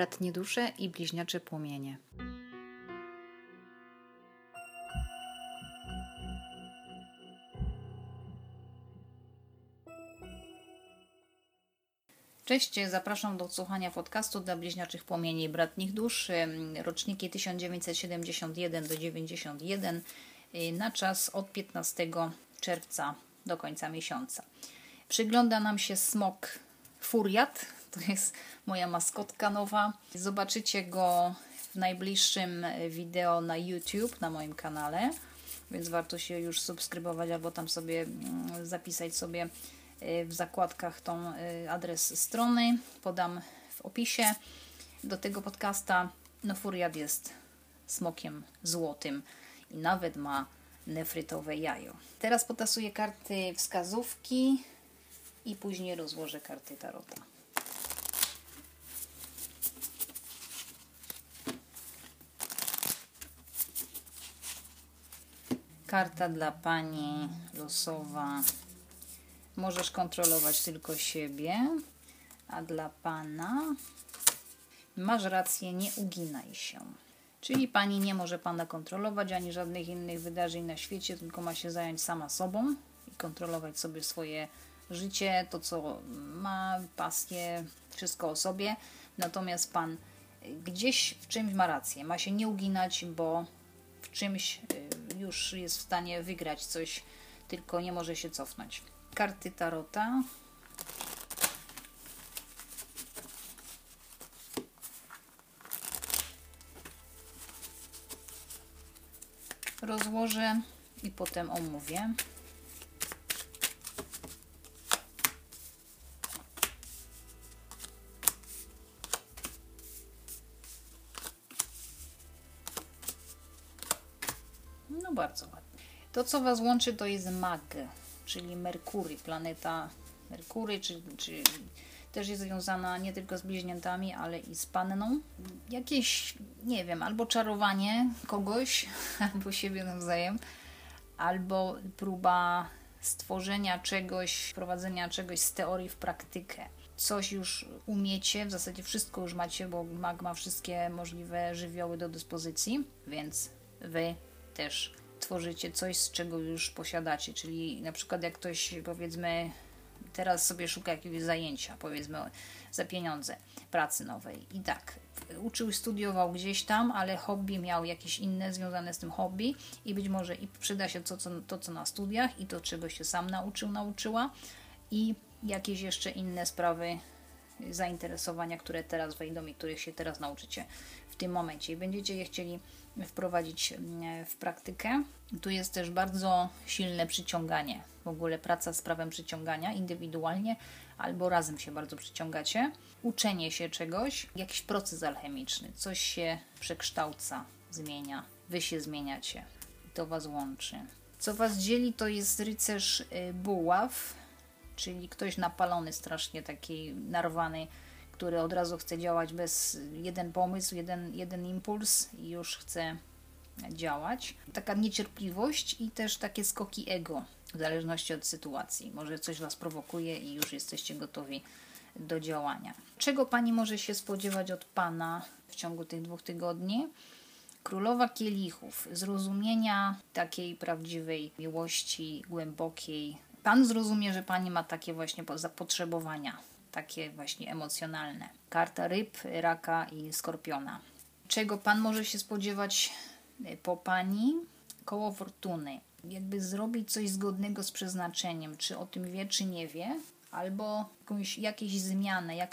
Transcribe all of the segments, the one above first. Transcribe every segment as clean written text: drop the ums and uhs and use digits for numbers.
bratnie dusze i bliźniacze płomienie. Cześć, zapraszam do odsłuchania podcastu dla bliźniaczych płomieni i bratnich dusz, roczniki 1971-91 na czas od 15 czerwca do końca miesiąca. Przygląda nam się smok Nofuriad, to jest moja maskotka nowa. Zobaczycie go w najbliższym wideo na YouTube, na moim kanale, więc warto się już subskrybować albo tam sobie zapisać sobie w zakładkach tą adres strony, podam w opisie do tego podcasta. Nofuriad jest smokiem złotym i nawet ma nefrytowe jajo. Teraz potasuję karty wskazówki i później rozłożę karty tarota. Karta dla pani losowa. Możesz kontrolować tylko siebie, a dla pana masz rację, nie uginaj się. Czyli pani nie może pana kontrolować, ani żadnych innych wydarzeń na świecie, tylko ma się zająć sama sobą i kontrolować sobie swoje życie, to co ma, pasję, wszystko o sobie. Natomiast pan gdzieś w czymś ma rację, ma się nie uginać, bo w czymś już jest w stanie wygrać coś, tylko nie może się cofnąć. Karty tarota. Rozłożę i potem omówię. No bardzo ładnie. To, co was łączy, to jest mag. Czyli Merkury, planeta Merkury, czy też jest związana nie tylko z bliźniętami, ale i z panną. Jakieś, nie wiem, albo czarowanie kogoś, albo siebie nawzajem, albo próba stworzenia czegoś, wprowadzenia czegoś z teorii w praktykę. Coś już umiecie, w zasadzie wszystko już macie, bo mag ma wszystkie możliwe żywioły do dyspozycji, więc wy też tworzycie coś, z czego już posiadacie, czyli na przykład jak ktoś, powiedzmy, teraz sobie szuka jakiegoś zajęcia, powiedzmy, za pieniądze, pracy nowej i tak, uczył, studiował gdzieś tam, ale hobby miał jakieś inne związane z tym hobby i być może i przyda się to, co na studiach i to, czego się sam nauczyła i jakieś jeszcze inne sprawy, zainteresowania, które teraz wejdą i których się teraz nauczycie w tym momencie i będziecie je chcieli wprowadzić w praktykę. Tu jest też bardzo silne przyciąganie, w ogóle praca z prawem przyciągania indywidualnie albo razem się bardzo przyciągacie, uczenie się czegoś, jakiś proces alchemiczny, coś się przekształca, zmienia, wy się zmieniacie i to was łączy. Co was dzieli, to jest rycerz buław, czyli ktoś napalony strasznie, taki narwany, który od razu chce działać bez jeden pomysł, jeden impuls i już chce działać. Taka niecierpliwość i też takie skoki ego, w zależności od sytuacji. Może coś was prowokuje i już jesteście gotowi do działania. Czego pani może się spodziewać od pana w ciągu tych 2 tygodni? Królowa kielichów, zrozumienia takiej prawdziwej miłości, głębokiej. Pan zrozumie, że pani ma takie właśnie zapotrzebowania, takie właśnie emocjonalne. Karta ryb, raka i skorpiona. Czego pan może się spodziewać po pani? Koło fortuny. Jakby zrobić coś zgodnego z przeznaczeniem, czy o tym wie, czy nie wie, albo jakaś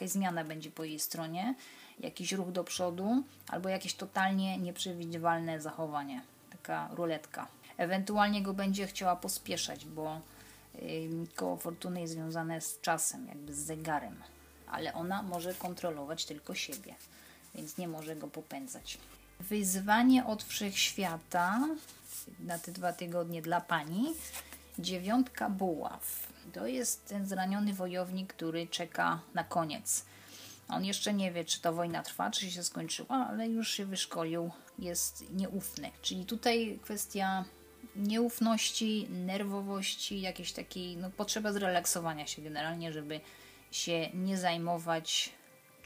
zmiana będzie po jej stronie, jakiś ruch do przodu, albo jakieś totalnie nieprzewidywalne zachowanie. Taka ruletka. Ewentualnie go będzie chciała pospieszać, bo koło fortuny jest związane z czasem, jakby z zegarem, ale ona może kontrolować tylko siebie, więc nie może go popędzać. Wyzwanie od wszechświata na te 2 tygodnie dla pani. 9 buław. To jest ten zraniony wojownik, który czeka na koniec. On jeszcze nie wie, czy ta wojna trwa, czy się skończyła, ale już się wyszkolił, jest nieufny. Czyli tutaj kwestia nieufności, nerwowości, jakiejś takiej, potrzeba zrelaksowania się generalnie, żeby się nie zajmować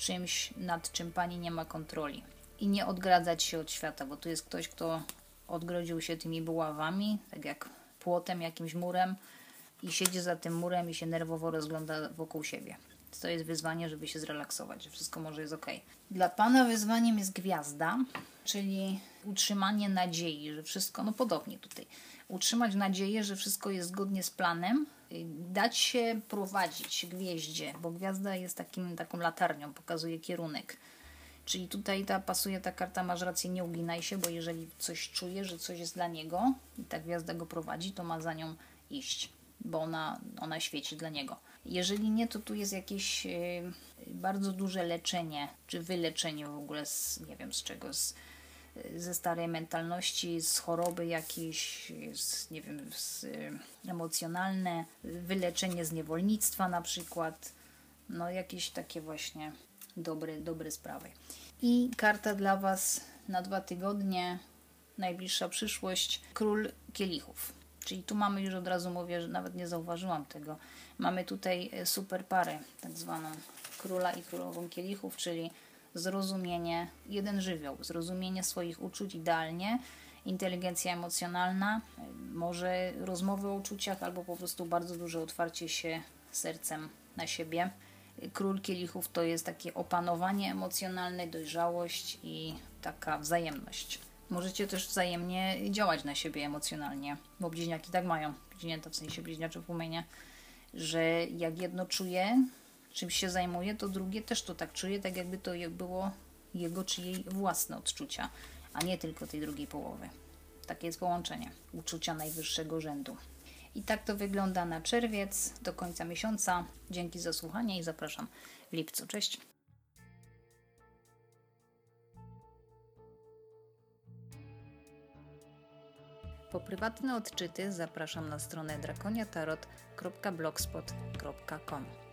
czymś, nad czym Pani nie ma kontroli. I nie odgradzać się od świata, bo tu jest ktoś, kto odgrodził się tymi buławami, tak jak płotem, jakimś murem, i siedzi za tym murem i się nerwowo rozgląda wokół siebie. To jest wyzwanie, żeby się zrelaksować, że wszystko może jest ok. Dla Pana wyzwaniem jest gwiazda, czyli utrzymanie nadziei, że wszystko, no podobnie tutaj, utrzymać nadzieję, że wszystko jest zgodnie z planem, dać się prowadzić gwieździe, bo gwiazda jest taką latarnią, pokazuje kierunek. Czyli tutaj pasuje ta karta, masz rację, nie uginaj się, bo jeżeli coś czuje, że coś jest dla niego i ta gwiazda go prowadzi, to ma za nią iść, bo ona świeci dla niego. Jeżeli nie, to tu jest jakieś bardzo duże leczenie, czy wyleczenie w ogóle nie wiem z czego, ze starej mentalności, z choroby jakiejś, nie wiem, emocjonalne, wyleczenie z niewolnictwa na przykład, no jakieś takie właśnie dobre sprawy. I karta dla Was na 2 tygodnie, najbliższa przyszłość, Król Kielichów. Czyli tu mamy już, od razu mówię, że nawet nie zauważyłam tego. Mamy tutaj super parę, tak zwaną Króla i Królową Kielichów, czyli zrozumienie, jeden żywioł, zrozumienie swoich uczuć idealnie, inteligencja emocjonalna, może rozmowy o uczuciach albo po prostu bardzo duże otwarcie się sercem na siebie. Król Kielichów to jest takie opanowanie emocjonalne, dojrzałość i taka wzajemność. Możecie też wzajemnie działać na siebie emocjonalnie, bo bliźniaki tak mają, bliźnięta w sensie bliźniacze płomienie, że jak jedno czuje, czymś się zajmuje, to drugie też to tak czuje, tak jakby to było jego czy jej własne odczucia, a nie tylko tej drugiej połowy. Takie jest połączenie uczucia najwyższego rzędu. I tak to wygląda na czerwiec, do końca miesiąca. Dzięki za słuchanie i zapraszam w lipcu. Cześć! Po prywatne odczyty zapraszam na stronę drakoniatarot.blogspot.com.